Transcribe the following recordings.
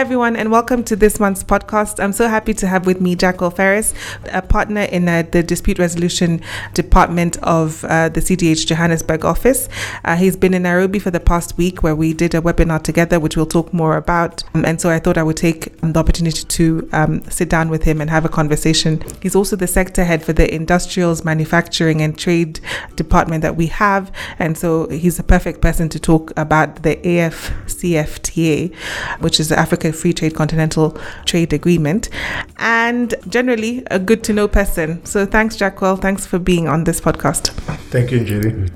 Hi everyone, and welcome to this month's podcast. I'm so happy to have with me Jack Ferris, a partner in the Dispute Resolution Department of the CDH Johannesburg office. He's been in Nairobi for the past week where we did a webinar together, which we'll talk more about. And so I thought I would take the opportunity to sit down with him and have a conversation. He's also the sector head for the Industrials, Manufacturing and Trade Department that we have. And so he's the perfect person to talk about the AFCFTA, which is the African Free Trade Continental Trade Agreement, and generally a good to know person. So thanks, Jackwell. Thanks for being on this podcast. Thank you, Njeri.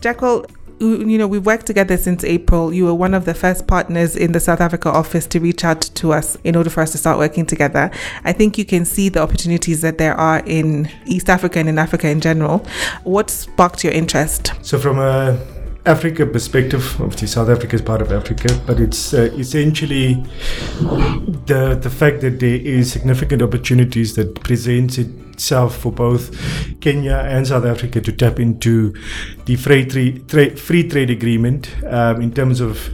Jackwell, you know, we've worked together since April. You were one of the first partners in the South Africa office to reach out to us in order for us to start working together. I think you can see the opportunities that there are in East Africa and in Africa in general. What sparked your interest? So from a Africa perspective, obviously South Africa is part of Africa, but it's essentially the fact that there is significant opportunities that presents itself for both Kenya and South Africa to tap into the free trade agreement in terms of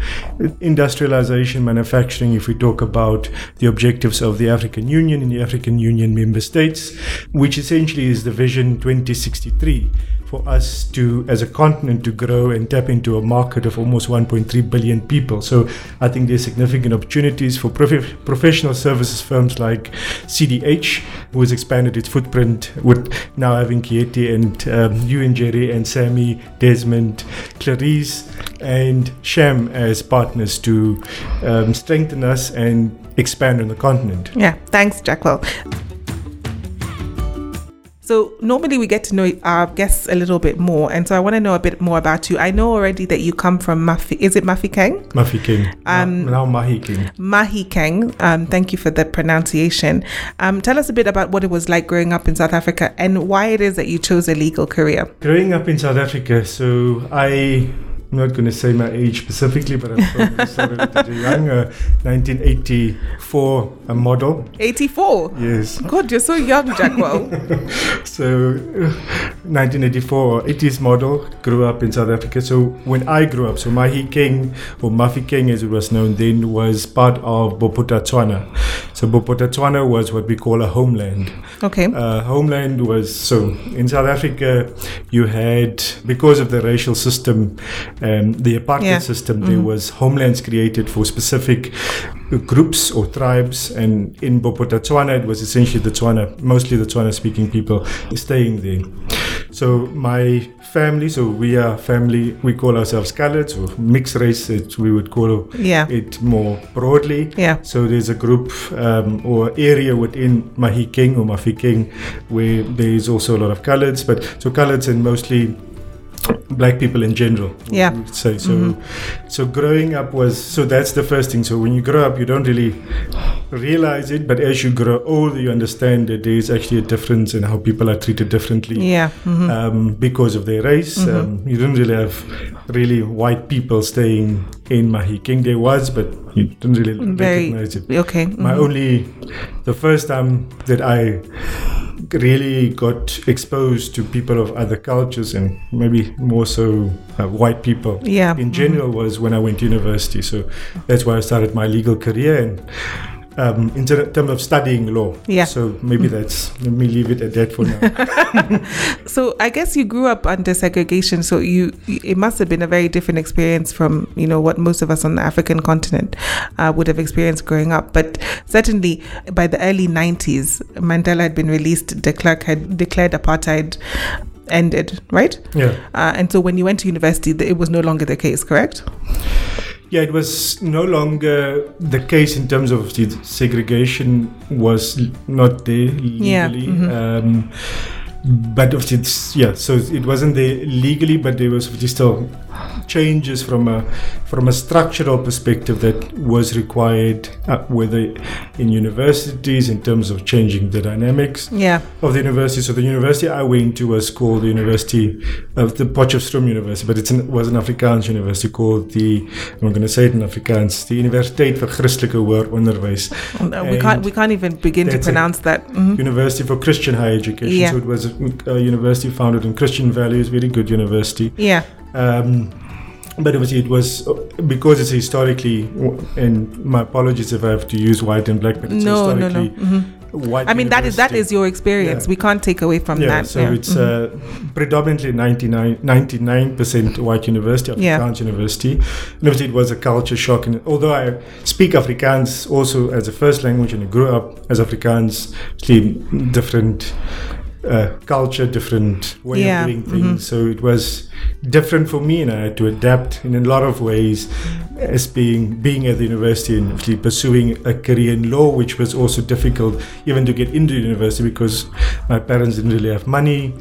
industrialization, manufacturing, if we talk about the objectives of the African Union and the African Union member states, which essentially is the Vision 2063. For us to, as a continent, to grow and tap into a market of almost 1.3 billion people. So I think there's significant opportunities for professional services firms like CDH, who has expanded its footprint with now having Kieti and you and Jerry and Sammy, Desmond, Clarice and Sham as partners to strengthen us and expand on the continent. Yeah, thanks, Jackwell. So normally we get to know our guests a little bit more, and so I want to know a bit more about you. I know already that you come from Mahikeng? Mahikeng. Now Mahikeng. Mahikeng. Thank you for the pronunciation. Tell us a bit about what it was like growing up in South Africa and why it is that you chose a legal career. Growing up in South Africa, so I'm not going to say my age specifically, but I probably started at a young 1984 a model. 84? Yes. God, you're so young, Jackwell. So 1984, 80s model, grew up in South Africa. So when I grew up, so Mahikeng, or Mafikeng as it was known then, was part of Bophuthatswana. So Bophuthatswana was what we call a homeland. Okay. Homeland was, so in South Africa, you had, because of the racial system, the apartheid system, there was homelands created for specific groups or tribes, and in Bophuthatswana it was essentially the Tswana, mostly the Tswana speaking people staying there. So my family, so we are family, we call ourselves colored, or mixed race as we would call it more broadly. Yeah. So there's a group or area within Mahikeng or Mafikeng where there is also a lot of coloreds, but so coloreds and mostly black people in general, so growing up was, so that's the first thing. So when you grow up you don't really realize it, but as you grow older you understand that there is actually a difference in how people are treated differently because of their race. You didn't really have white people staying in Mahikeng. There was, but you didn't really recognize it. Okay. The first time that I really got exposed to people of other cultures, and maybe more so white people in general, was when I went to university. So that's why I started my legal career, and in terms of studying law. Yeah. So maybe let me leave it at that for now. So I guess you grew up under segregation, so it must have been a very different experience from, you know, what most of us on the African continent would have experienced growing up. But certainly by the early 90s, Mandela had been released, de Klerk had declared apartheid ended, right? Yeah. And so when you went to university, it was no longer the case, correct? Yeah, it was no longer the case in terms of the segregation was not there legally. Yeah. But of it, so it wasn't there legally, but there was still changes from a structural perspective that was required, whether in universities in terms of changing the dynamics of the university. So the university I went to was called the University of the Potchefstroom University, but it was an Afrikaans university called the Universiteit voor Christelijke Hoër Onderwys. We can't even begin to pronounce that. University for Christian Higher Education. Yeah. So it was a university founded on Christian values, very good university. Yeah. But obviously it was, because it's historically, and my apologies if I have to use white and black, but it's historically white. I mean, that is your experience. Yeah. We can't take away from that. So it's predominantly 99% white university, Afrikaans university. And obviously it was a culture shock. And although I speak Afrikaans also as a first language and I grew up as Afrikaans, different... culture, different way of doing things. So it was different for me, and I had to adapt in a lot of ways, as being at the university and actually pursuing a career in law, which was also difficult even to get into university because my parents didn't really have money.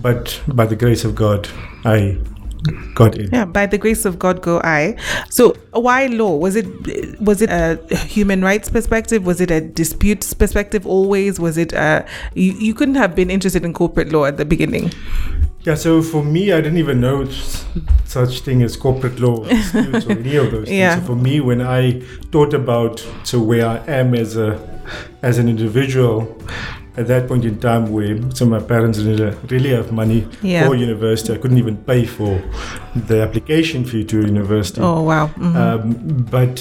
But by the grace of God, I got in. By the grace of God, go I. So why law? Was it a human rights perspective? Was it a disputes perspective always? Was it you couldn't have been interested in corporate law at the beginning? So for me, I didn't even know such thing as corporate law or disputes or any of those things. So for me, when I thought about where I am as an individual at that point in time, where my parents didn't really have money for university, I couldn't even pay for the application fee to university. Oh wow! Mm-hmm. But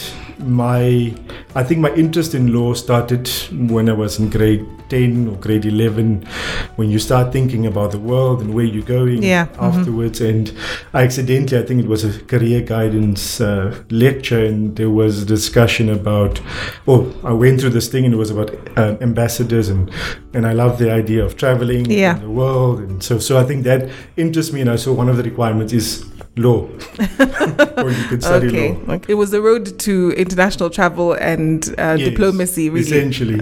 I think my interest in law started when I was in grade 10 or grade 11. When you start thinking about the world and where you're going afterwards, and I accidentally, I think it was a career guidance lecture, and there was a discussion about. I went through this thing, and it was about ambassadors and I love the idea of traveling in the world, and so I think that interests me, and I saw one of the requirements is law, or you could study law. It was the road to international travel and diplomacy, really. Essentially.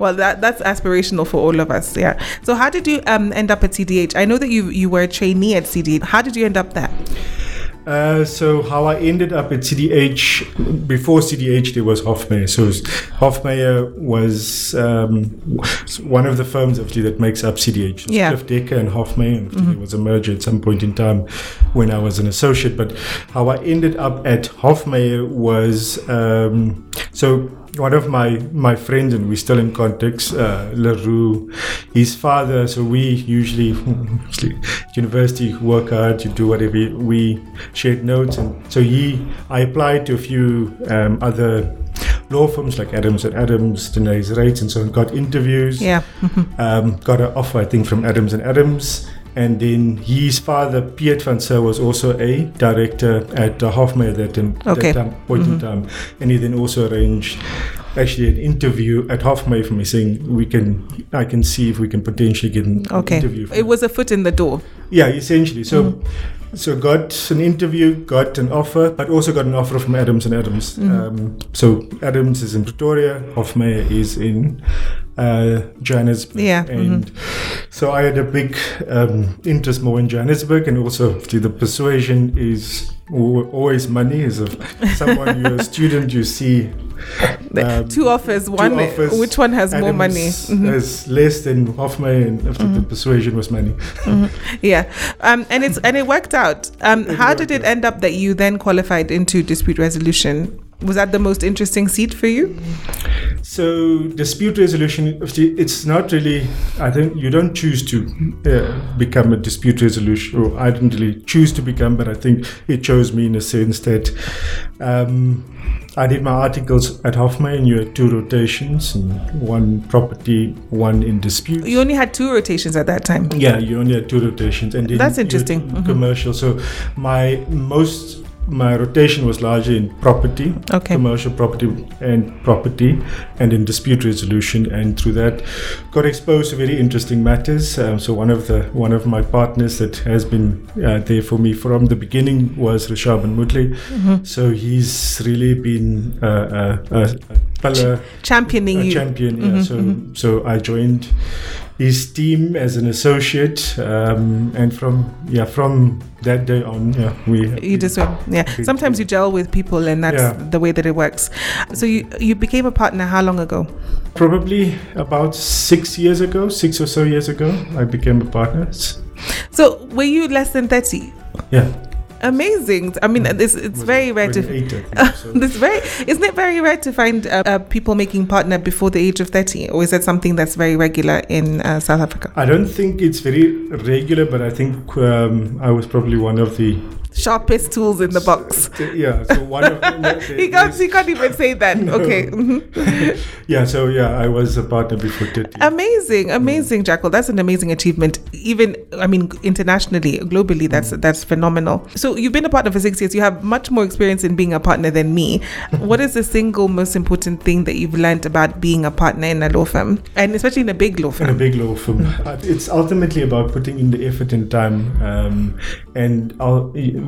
Well, that's aspirational for all of us. So how did you end up at CDH? I know that you were a trainee at CDH. How did you end up there? So how I ended up at CDH, before CDH there was Hofmeyr. So Hofmeyr was one of the firms actually that makes up CDH. Decker and Hofmeyr, and it was a merger at some point in time when I was an associate. But how I ended up at Hofmeyr was one of my friends, and we're still in contact, La Rue, his father. So we usually at university work hard, you do whatever, we shared notes, and so I applied to a few other law firms like Adams and Adams, Denais Rates, and so on, got interviews, got an offer I think from Adams and Adams. And then his father, Piet van Zeller, was also a director at Hofmeyr at that point in time. And he then also arranged actually an interview at Hofmeyr for me, saying, I can see if we can potentially get an interview. It was a foot in the door. Yeah, essentially. So got an interview, got an offer, but also got an offer from Adams and Adams. So Adams is in Pretoria, Hofmeyr is in Johannesburg. And so I had a big interest more in Johannesburg, and also the persuasion is always money. Is someone you're a student, you see two offers, which one has Adams more money? Has less than Hofmeyr, and the persuasion was money. And it worked out. How did it end up that you then qualified into dispute resolution? Was that the most interesting seat for you? So dispute resolution, it's not really, I think you don't choose to become a dispute resolution, or I didn't really choose to become, but I think it chose me in a sense that I did my articles at Hofmeyr, and you had two rotations, and one property, one in dispute. You only had two rotations at that time? Yeah, you only had two rotations. And that's interesting. Commercial. So my rotation was largely in property, commercial property, and in dispute resolution. And through that, got exposed to very interesting matters. So one of my partners that has been there for me from the beginning was Rishabh Moodley. So he's really been a champion. So I joined his team as an associate, and from that day on, sometimes you gel with people, and that's the way that it works. So you became a partner how long ago? Probably about 6 years ago, 6 or so years ago, I became a partner. So were you less than 30? Yeah. Amazing. I mean, it's very rare to. Isn't it very rare to find people making partner before the age of 30, or is that something that's very regular in South Africa? I don't think it's very regular, but I think I was probably one of the sharpest tools in the box. So one of them, you can't even say that. No. Okay. Mm-hmm. I was a partner before 30. Amazing, Jackal. That's an amazing achievement. Even, internationally, globally, that's phenomenal. So you've been a partner for 6 years. You have much more experience in being a partner than me. What is the single most important thing that you've learned about being a partner in a law firm, and especially in a big law firm? It's ultimately about putting in the effort and time,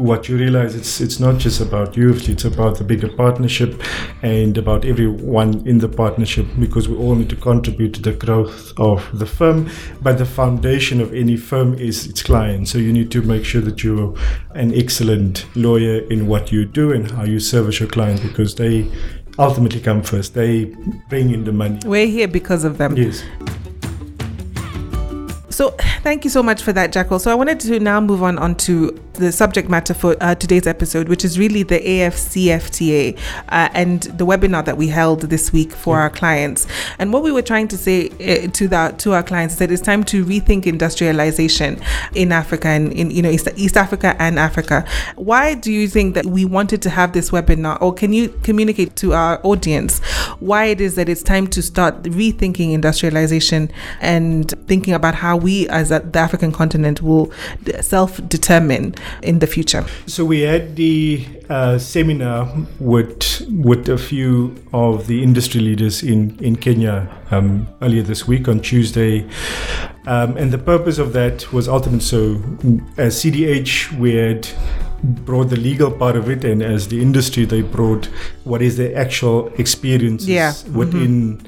what you realize, it's not just about you, it's about the bigger partnership and about everyone in the partnership, because we all need to contribute to the growth of the firm. But the foundation of any firm is its client, so you need to make sure that you're an excellent lawyer in what you do and how you service your client, because they ultimately come first. They bring in the money. We're here because of them. Yes. So thank you so much for that, Jackal. So I wanted to now move on to the subject matter for today's episode, which is really the AFCFTA and the webinar that we held this week for our clients. And what we were trying to say to our clients is that it's time to rethink industrialization in Africa and in East Africa and Africa. Why do you think that we wanted to have this webinar, or can you communicate to our audience why it is that it's time to start rethinking industrialization and thinking about how we as the African continent will self-determine in the future? So we had the seminar with a few of the industry leaders in Kenya earlier this week on Tuesday. And the purpose of that was ultimately, so as CDH, we had brought the legal part of it, and as the industry, they brought what is the actual experiences within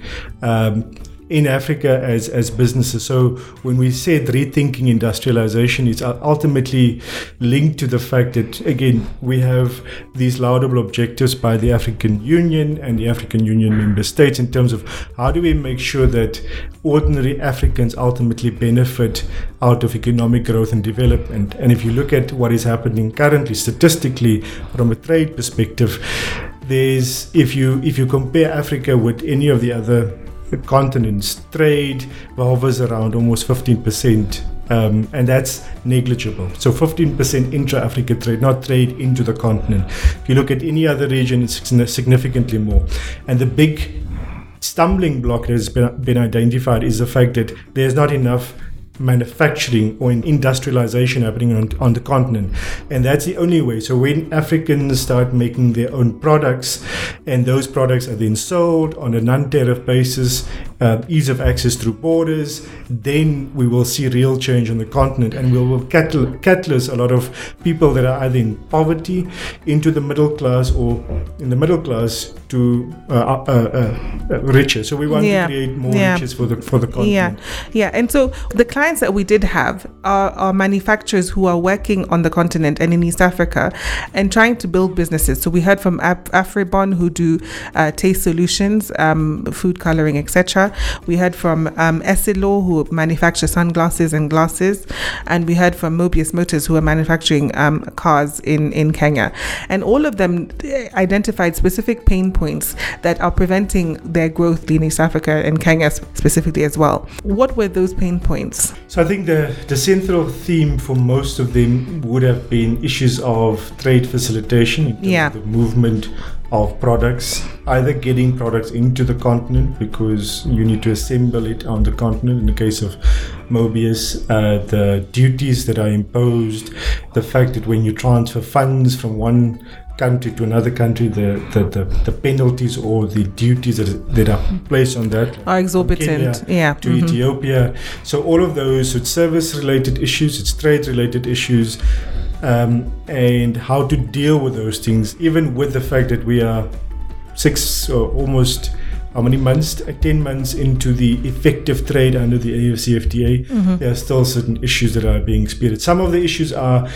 in Africa as businesses. So when we said rethinking industrialization, it's ultimately linked to the fact that, again, we have these laudable objectives by the African Union and the African Union member states in terms of how do we make sure that ordinary Africans ultimately benefit out of economic growth and development. And if you look at what is happening currently statistically from a trade perspective, there's, if you compare Africa with any of the other continents, trade hovers around almost 15%, and that's negligible. So 15% intra-Africa trade, not trade into the continent. If you look at any other region, it's significantly more. And the big stumbling block that has been identified is the fact that there's not enough manufacturing or industrialization happening on the continent, and that's the only way. So when Africans start making their own products, and those products are then sold on a non-tariff basis, ease of access through borders, then we will see real change on the continent, and we will catalyze a lot of people that are either in poverty into the middle class, or in the middle class to richer. So we want to create more riches for the continent. And so the clients that we did have are manufacturers who are working on the continent and in East Africa and trying to build businesses. So we heard from Afribon, who do taste solutions, food coloring, etc. We heard from Esilo, who manufacture sunglasses and glasses, and we heard from Mobius Motors, who are manufacturing cars in Kenya. And all of them identified specific pain points that are preventing their growth in East Africa and Kenya specifically as well. What were those pain points? So I think the central theme for most of them would have been issues of trade facilitation in terms of the movement of products, either getting products into the continent because you need to assemble it on the continent. In the case of Mobius, the duties that are imposed, the fact that when you transfer funds from one country to another country, the penalties or the duties that are placed on that are exorbitant. To Ethiopia. So all of those, it's service related issues, it's trade related issues, and how to deal with those things, even with the fact that we are 6 or almost 10 months into the effective trade under the AFCFTA. There are still certain issues that are being experienced. Some of the issues are,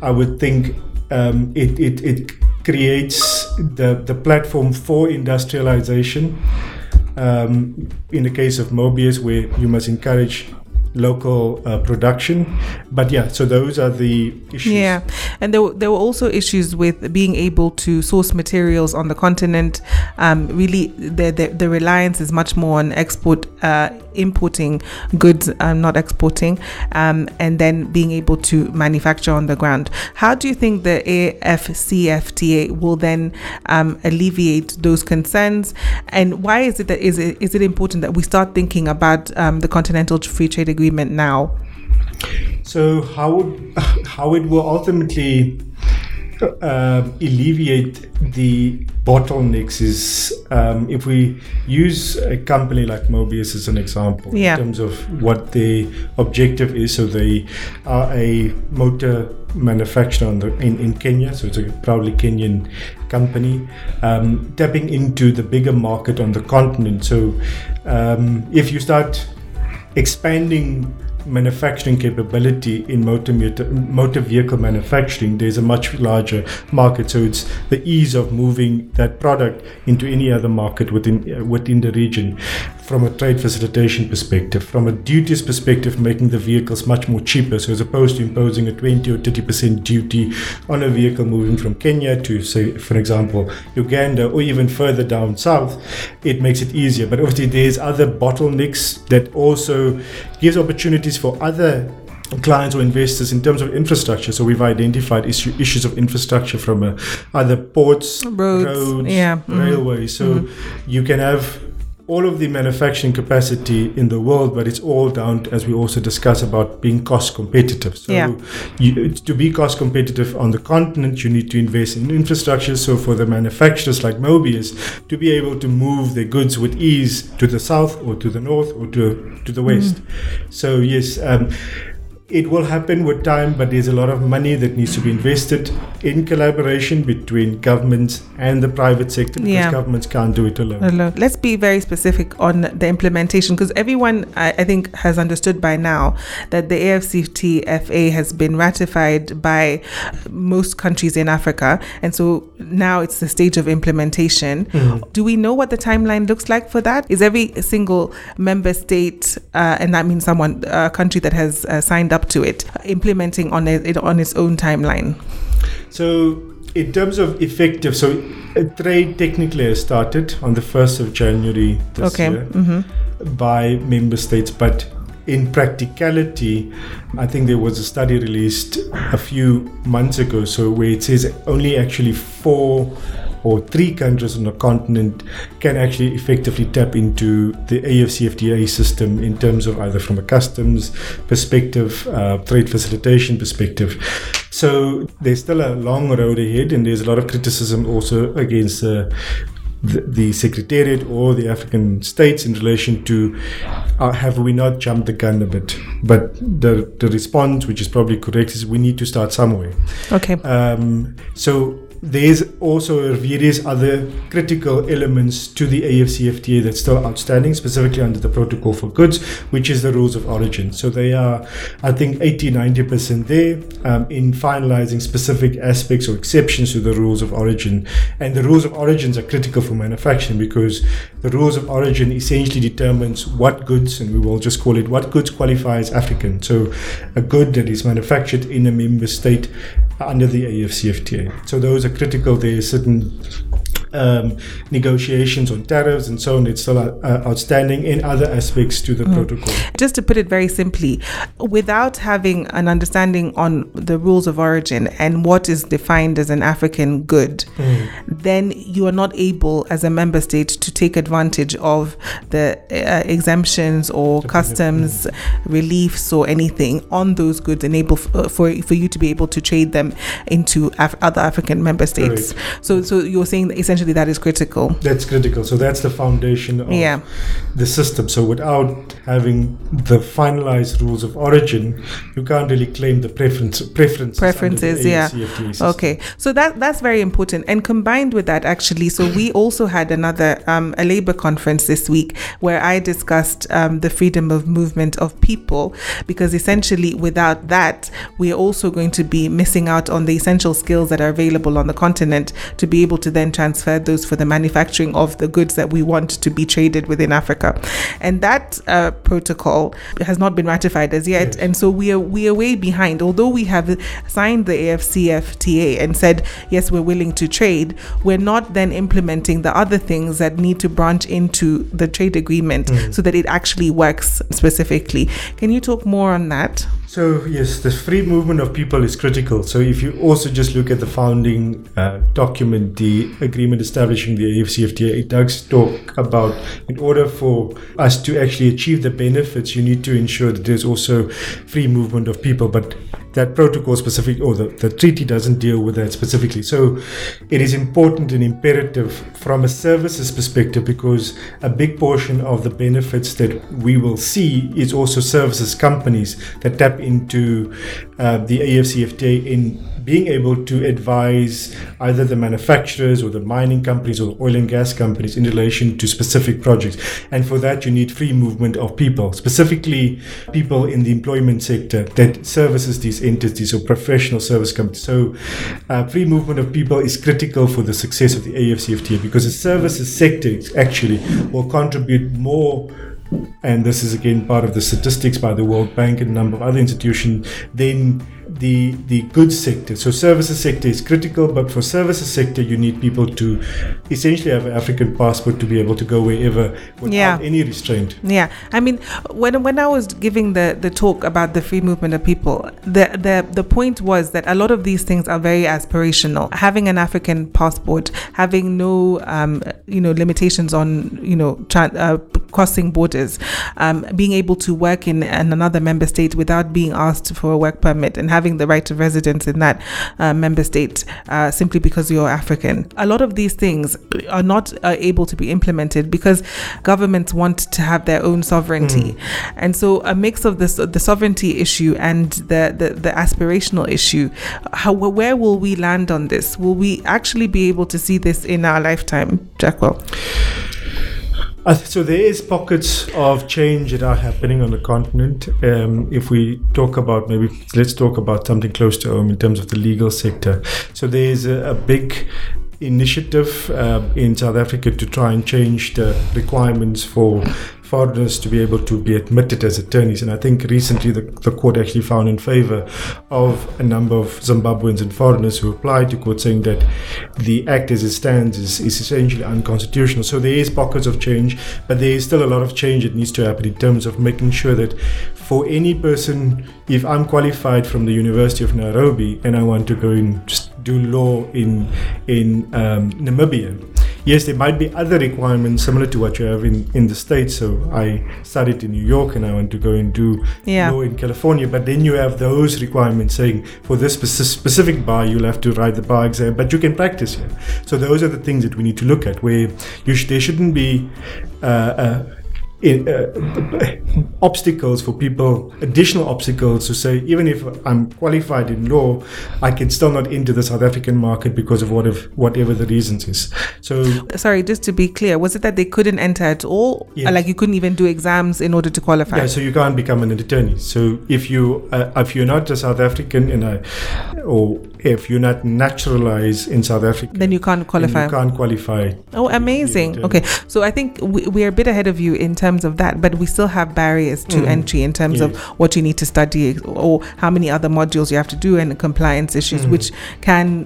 I would think, it creates the platform for industrialization. In the case of Mobius, where you must encourage local production. But yeah, so those are the issues. Yeah, and there were also issues with being able to source materials on the continent. Really, the reliance is much more on export, importing goods, not exporting, and then being able to manufacture on the ground. How do you think the AFCFTA will then alleviate those concerns? And why is it that is it important that we start thinking about the Continental Free Trade Agreement now? So how it will ultimately alleviate the bottlenecks is if we use a company like Mobius as an example, yeah, in terms of what the objective is. So they are a motor manufacturer in Kenya, so it's a proudly Kenyan company, tapping into the bigger market on the continent. So if you start expanding manufacturing capability in motor vehicle manufacturing, there's a much larger market. So it's the ease of moving that product into any other market within the region, from a trade facilitation perspective, from a duties perspective, making the vehicles much more cheaper. So as opposed to imposing a 20 or 30% duty on a vehicle moving from Kenya to, say, for example, Uganda or even further down south, it makes it easier. But obviously there's other bottlenecks that also gives opportunities for other clients or investors in terms of infrastructure. So we've identified issues of infrastructure from other ports, roads, yeah, railways. So you can have all of the manufacturing capacity in the world, but it's all down, as we also discuss, about being cost competitive. So to be cost competitive on the continent, you need to invest in infrastructure. So for the manufacturers like Mobius to be able to move their goods with ease to the south or to the north or to the west. So yes, it will happen with time, but there's a lot of money that needs to be invested in collaboration between governments and the private sector, because governments can't do it alone. Let's be very specific on the implementation, because everyone, I think, has understood by now that the AFCFTA has been ratified by most countries in Africa, and so now it's the stage of implementation. Do we know what the timeline looks like for that? Is every single member state, and that means a country that has signed up to it, implementing on its own timeline? So in terms of effective, so trade technically has started on the 1st of January this year by member states, but in practicality, I think there was a study released a few months ago, so where it says only actually 4 or 3 countries on the continent can actually effectively tap into the AFCFTA system in terms of either from a customs perspective, trade facilitation perspective. So there's still a long road ahead, and there's a lot of criticism also against the Secretariat or the African states in relation to have we not jumped the gun a bit. But the response, which is probably correct, is we need to start somewhere. Okay. So there's also various other critical elements to the AFCFTA that's still outstanding, specifically under the Protocol for Goods, which is the rules of origin. So they are, I think, 80-90% there in finalizing specific aspects or exceptions to the rules of origin. And the rules of origins are critical for manufacturing, because the rules of origin essentially determines what goods, and we will just call it what goods, qualify as African. So a good that is manufactured in a member state under the AFCFTA. So those are critical. There are certain negotiations on tariffs and so on. It's still outstanding in other aspects to the protocol. Just to put it very simply, without having an understanding on the rules of origin and what is defined as an African good, then you are not able as a member state to take advantage of the exemptions or customs reliefs or anything on those goods, enable for you to be able to trade them into other African member states. Correct. So you're saying that essentially that is critical. That's critical. So that's the foundation of the system. So without having the finalized rules of origin, you can't really claim the preferences AFCFTA. Okay. So that's very important. And combined with that, actually, so we also had another a labor conference this week where I discussed the freedom of movement of people, because essentially without that, we're also going to be missing out on the essential skills that are available on the continent to be able to then transfer alongside those for the manufacturing of the goods that we want to be traded within Africa. And that protocol has not been ratified as yet. Yes. And so we are way behind. Although we have signed the AFCFTA and said, yes, we're willing to trade, we're not then implementing the other things that need to branch into the trade agreement so that it actually works specifically. Can you talk more on that? So, yes, the free movement of people is critical. So if you also just look at the founding document, the agreement establishing the AFCFTA, it does talk about, in order for us to actually achieve the benefits, you need to ensure that there's also free movement of people. But that protocol specific, or the treaty doesn't deal with that specifically. So it is important and imperative from a services perspective, because a big portion of the benefits that we will see is also services companies that tap into the AFCFTA in being able to advise either the manufacturers or the mining companies or the oil and gas companies in relation to specific projects. And for that, you need free movement of people, specifically people in the employment sector that services these entities or professional service companies. So free movement of people is critical for the success of the AFCFTA, because the services sector actually will contribute more. And this is again part of the statistics by the World Bank and a number of other institutions, then the goods sector. So services sector is critical, but for services sector you need people to essentially have an African passport to be able to go wherever without any restraint. Yeah, I mean, when I was giving the talk about the free movement of people, the point was that a lot of these things are very aspirational. Having an African passport, having no limitations on crossing borders, being able to work in another member state without being asked for a work permit, and having the right of residence in that member state simply because you're African. A lot of these things are not able to be implemented because governments want to have their own sovereignty. And so a mix of the sovereignty issue and the aspirational issue, where will we land on this? Will we actually be able to see this in our lifetime, Jackwell? So there is pockets of change that are happening on the continent. If we talk about, maybe let's talk about something close to home in terms of the legal sector. So there is a big initiative in South Africa to try and change the requirements for foreigners to be able to be admitted as attorneys, and I think recently the court actually found in favor of a number of Zimbabweans and foreigners who applied to court, saying that the act as it stands is essentially unconstitutional. So there is pockets of change, but there is still a lot of change that needs to happen in terms of making sure that for any person, if I'm qualified from the University of Nairobi and I want to go and just do law in Namibia, yes, there might be other requirements similar to what you have in the States. So I studied in New York and I want to go and do law in California. But then you have those requirements saying for this specific bar, you'll have to write the bar exam, but you can practice here. So those are the things that we need to look at, where there shouldn't be obstacles for people, additional obstacles to say, even if I'm qualified in law, I can still not enter the South African market because of whatever the reasons is. So, sorry, just to be clear, was it that they couldn't enter at all? Yes. Like you couldn't even do exams in order to qualify? Yeah, so you can't become an attorney. So if you're not a South African or if you're not naturalized in South Africa, then you can't qualify. Oh, amazing. Okay, so I think we are a bit ahead of you in terms of that, but we still have barriers to entry in terms of what you need to study or how many other modules you have to do, and compliance issues which can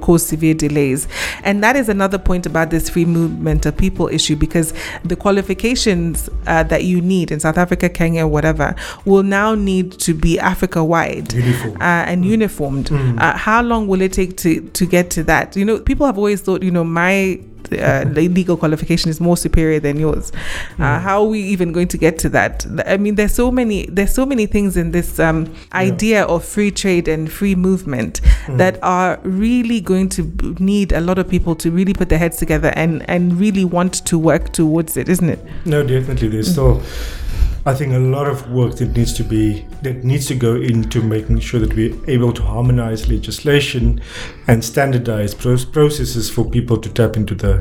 cause severe delays. And that is another point about this free movement of people issue, because the qualifications that you need in South Africa, Kenya, whatever, will now need to be Africa-wide and uniformed. How long will it take to get to that? People have always thought my legal qualification is more superior than yours. How are we even going to get to that? I mean, there's so many things in this idea of free trade and free movement that are really going to need a lot of people to really put their heads together and really want to work towards it, isn't it? No, definitely. There's still, I think, a lot of work that needs to go into making sure that we're able to harmonize legislation and standardize processes for people to tap into the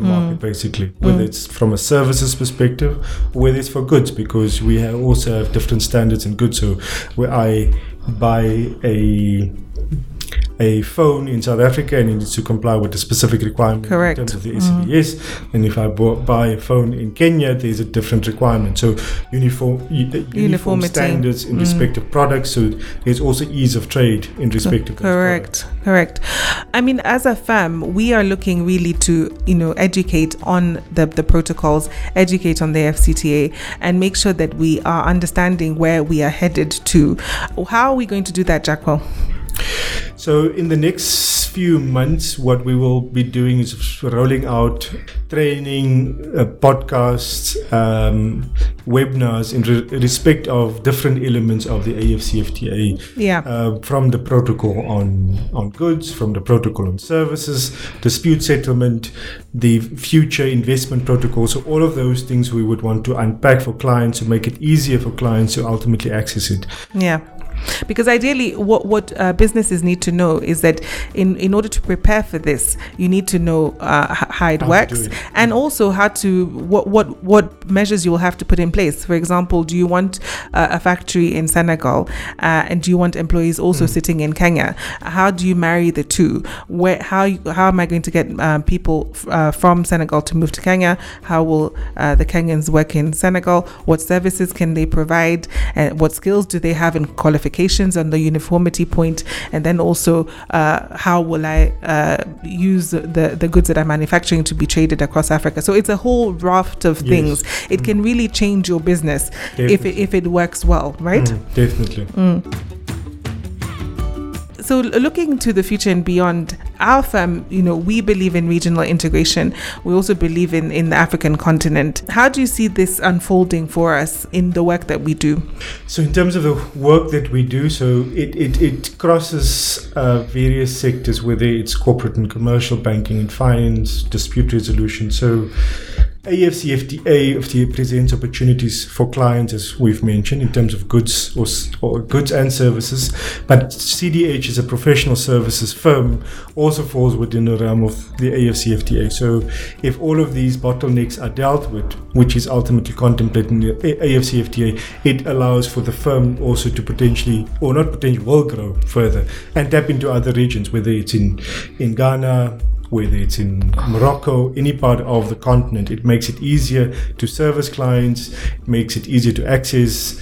market, basically, whether it's from a services perspective, whether it's for goods, because we also have different standards in goods. So where I buy a a phone in South Africa and it needs to comply with the specific requirement in terms of the SABS. And if I buy a phone in Kenya, there's a different requirement. So uniform standards in respect of products. So there's also ease of trade in respect of those products. Correct. I mean, as a firm, we are looking really to, educate on the protocols, educate on the AFCFTA, and make sure that we are understanding where we are headed to. How are we going to do that, Jacko? So in the next few months, what we will be doing is rolling out training, podcasts, webinars in respect of different elements of the AFCFTA. From the protocol on goods, from the protocol on services, dispute settlement, the future investment protocol. So all of those things we would want to unpack for clients to make it easier for clients to ultimately access it. Yeah. Because ideally, what businesses need to know is that in order to prepare for this, you need to know how it works and also how to what measures you will have to put in place. For example, do you want a factory in Senegal and do you want employees also sitting in Kenya? How do you marry the two? How am I going to get people from Senegal to move to Kenya? How will the Kenyans work in Senegal? What services can they provide? And what skills do they have in qualifications? On the uniformity point, and then also how will I use the goods that I'm manufacturing to be traded across Africa? So it's a whole raft of things. It can really change your business if it works well, right? Definitely. So looking to the future and beyond, our firm, we believe in regional integration. We also believe in the African continent. How do you see this unfolding for us in the work that we do? So in terms of the work that we do, so it crosses various sectors, whether it's corporate and commercial, banking and finance, dispute resolution. So AFCFTA presents opportunities for clients, as we've mentioned, in terms of goods or goods and services. But CDH as a professional services firm also falls within the realm of the AFCFTA. So if all of these bottlenecks are dealt with, which is ultimately contemplated in the AFCFTA, it allows for the firm also to will grow further and tap into other regions, whether it's in Ghana, whether it's in Morocco, any part of the continent. It makes it easier to service clients, it makes it easier to access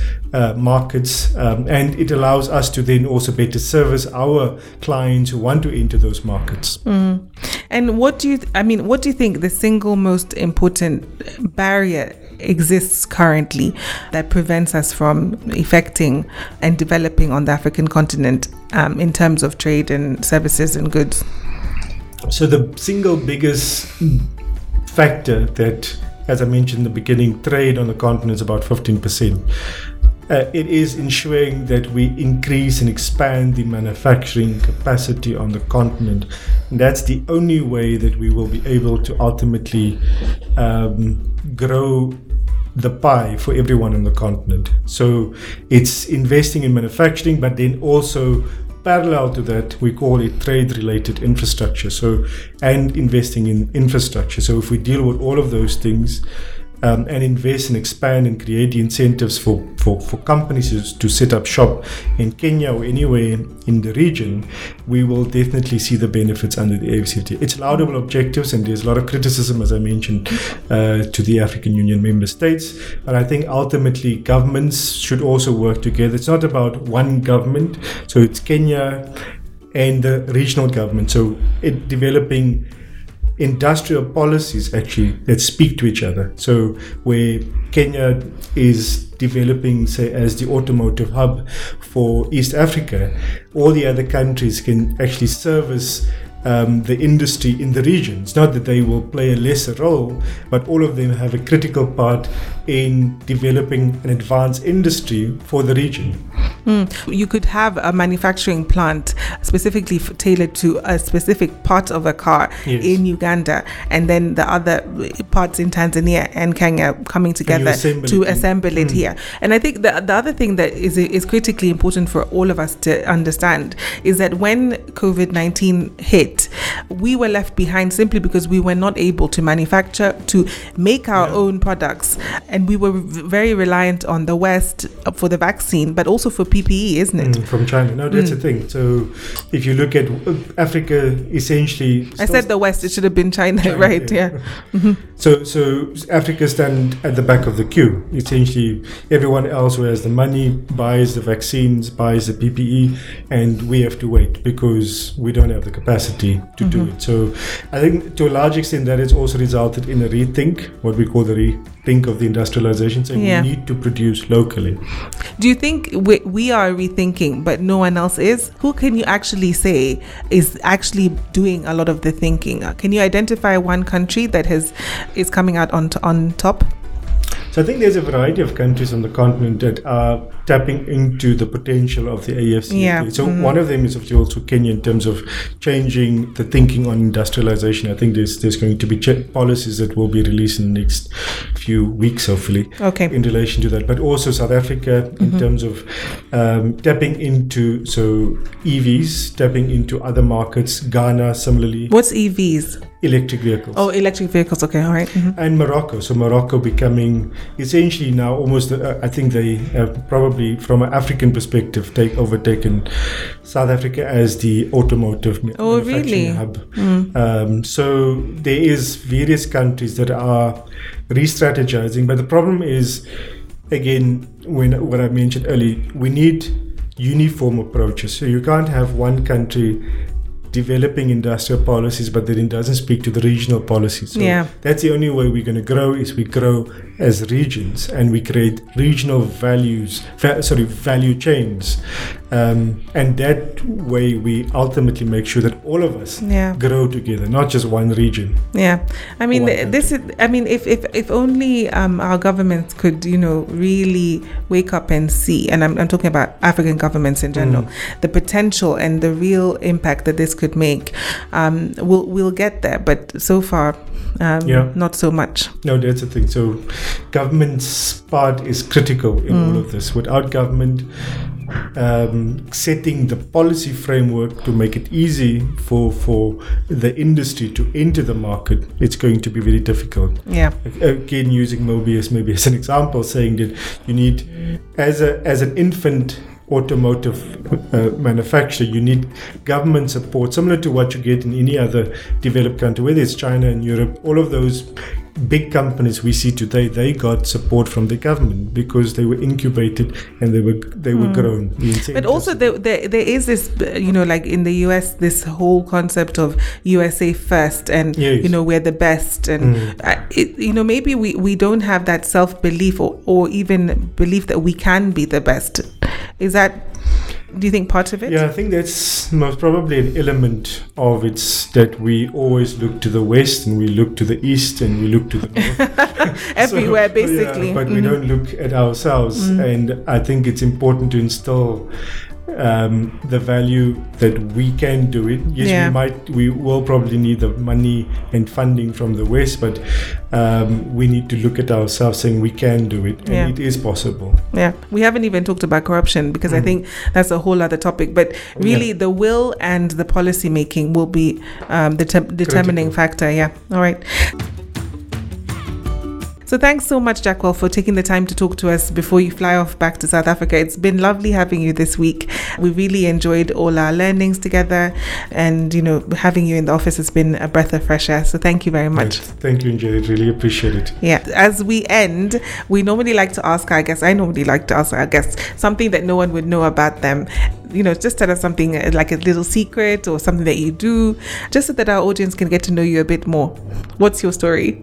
markets, and it allows us to then also better service our clients who want to enter those markets. And what do you think the single most important barrier exists currently that prevents us from effecting and developing on the African continent in terms of trade and services and goods? So the single biggest factor that, as I mentioned in the beginning, trade on the continent is about 15%. It is ensuring that we increase and expand the manufacturing capacity on the continent. And that's the only way that we will be able to ultimately grow the pie for everyone on the continent. So it's investing in manufacturing, but then also parallel to that, we call it trade-related infrastructure. So, and investing in infrastructure. So, if we deal with all of those things and invest and expand and create the incentives for companies to set up shop in Kenya or anywhere in the region, we will definitely see the benefits under the AFCFTA. It's laudable objectives, and there's a lot of criticism, as I mentioned, to the African Union member states. But I think ultimately governments should also work together. It's not about one government. So it's Kenya and the regional government. So it developing industrial policies actually that speak to each other. So where Kenya is developing, say, as the automotive hub for East Africa, all the other countries can actually service the industry in the region. It's not that they will play a lesser role, but all of them have a critical part in developing an advanced industry for the region. You could have a manufacturing plant specifically tailored to a specific part of a car in Uganda, and then the other parts in Tanzania and Kenya coming together to assemble it here. And I think the other thing that is critically important for all of us to understand is that when COVID-19 hit, we were left behind simply because we were not able to manufacture, to make our own products. And we were very reliant on the West for the vaccine, but also for PPE, isn't it? From China. No, that's the thing. So if you look at Africa, essentially... I said the West, it should have been China right? Yeah. Mm-hmm. So Africa stands at the back of the queue. Essentially, everyone else who has the money buys the vaccines, buys the PPE, and we have to wait because we don't have the capacity to do it. So I think to a large extent that has also resulted in a rethink, what we call the rethink of the industrialization, saying we need to produce locally. Do you think we are rethinking, but no one else is? Who can you actually say is actually doing a lot of the thinking? Can you identify one country that is coming out on top? So I think there's a variety of countries on the continent that are tapping into the potential of the AFCFTA. Yeah. So one of them is obviously also Kenya in terms of changing the thinking on industrialization. I think there's going to be policies that will be released in the next few weeks, hopefully, in relation to that. But also South Africa in terms of tapping into EVs, tapping into other markets. Ghana similarly. What's EVs? Electric vehicles. Oh, electric vehicles. Okay, all right. Mm-hmm. And Morocco. So Morocco becoming essentially now almost, I think they have probably from an African perspective overtaken South Africa as the automotive manufacturing hub. So there is various countries that are re-strategizing. But the problem is, again, what I mentioned earlier, we need uniform approaches. So you can't have one country developing industrial policies, but then it doesn't speak to the regional policies. So that's the only way we're going to grow, is we grow as regions and we create regional value chains. And that way we ultimately make sure that all of us grow together, not just one region. Yeah. I mean, if only our governments could, really wake up and see, and I'm talking about African governments in general, the potential and the real impact that this could make, we'll get there. But so far, not so much. No, that's the thing. So government's part is critical in all of this. Without government setting the policy framework to make it easy for the industry to enter the market, it's going to be very difficult. Yeah. Again, using Mobius maybe as an example, saying that you need, as an infant automotive manufacturer, you need government support, similar to what you get in any other developed country, whether it's China and Europe. All of those big companies we see today, they got support from the government because they were incubated and they were grown. But also there is this, like in the US, this whole concept of USA first and, we're the best. And, maybe we don't have that self-belief or even belief that we can be the best. Is that... Do you think part of it? Yeah, I think that's most probably an element of it's that we always look to the West and we look to the East and we look to the North. Everywhere, basically. Yeah, but we don't look at ourselves. And I think it's important to instill the value that we can do it. Yes, we will probably need the money and funding from the West, but we need to look at ourselves saying we can do it, and it is possible. Yeah, we haven't even talked about corruption because I think that's a whole other topic. But really, the will and the policy making will be the determining factor. Yeah. All right. So thanks so much, Jackwell, for taking the time to talk to us before you fly off back to South Africa. It's been lovely having you this week. We really enjoyed all our learnings together, and having you in the office has been a breath of fresh air. So thank you very much. Right. Thank you, Ingrid. Really appreciate it. Yeah. As we end, we normally like to ask our guests. I normally like to ask our guests something that no one would know about them. Just tell us something like a little secret or something that you do, just so that our audience can get to know you a bit more. What's your story?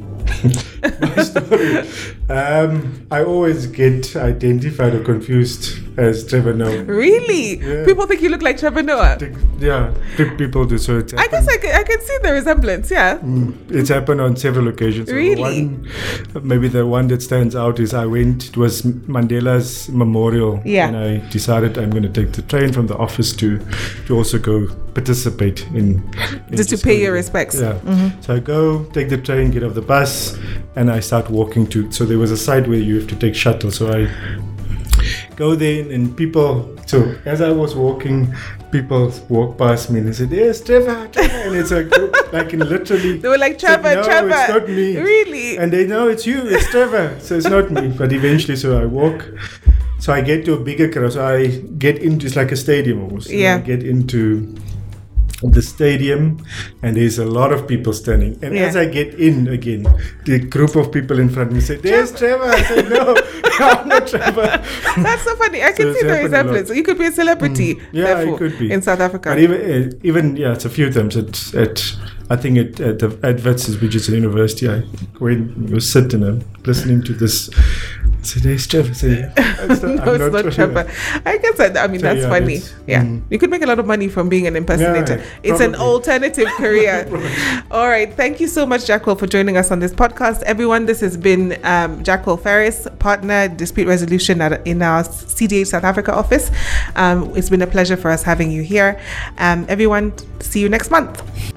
My story. I always get identified or confused as Trevor Noah. Really? Yeah. People think you look like Trevor Noah? Yeah, people do. So I guess I can see the resemblance, yeah. It's happened on several occasions. Really? The one that stands out is it was Mandela's memorial. Yeah. And I decided I'm going to take the train from the office to also go participate in just to pay your respects. Yeah. Mm-hmm. So I go, take the train, get off the bus, and I start walking so there was a site where you have to take shuttle. So I go there and people, so as I was walking, people walk past me and they said, yes, Trevor. And it's like, I can literally. They were like, Trevor. No, it's not me. Really? And they know it's you, it's Trevor. So it's not me. But eventually, so I walk. So I get to a bigger crowd. So I get into, it's like a stadium almost. Yeah. I get into the stadium and there's a lot of people standing. And as I get in again, the group of people in front of me said, there's Trevor. I said, no, I'm not Trevor. That's so funny. I can see those examples. You could be a celebrity. Yeah, I could be. In South Africa. But even it's a few times at Wits, which is a university, I was sitting and listening to this. So there's Trevor. No, it's not Trevor. I guess that's funny. Yeah. You could make a lot of money from being an impersonator. It's an alternative career. All right. Thank you so much, Jackwell, for joining us on this podcast. Everyone, this has been Jackwell Ferris, partner, dispute resolution in our CDH South Africa office. It's been a pleasure for us having you here. Everyone, see you next month.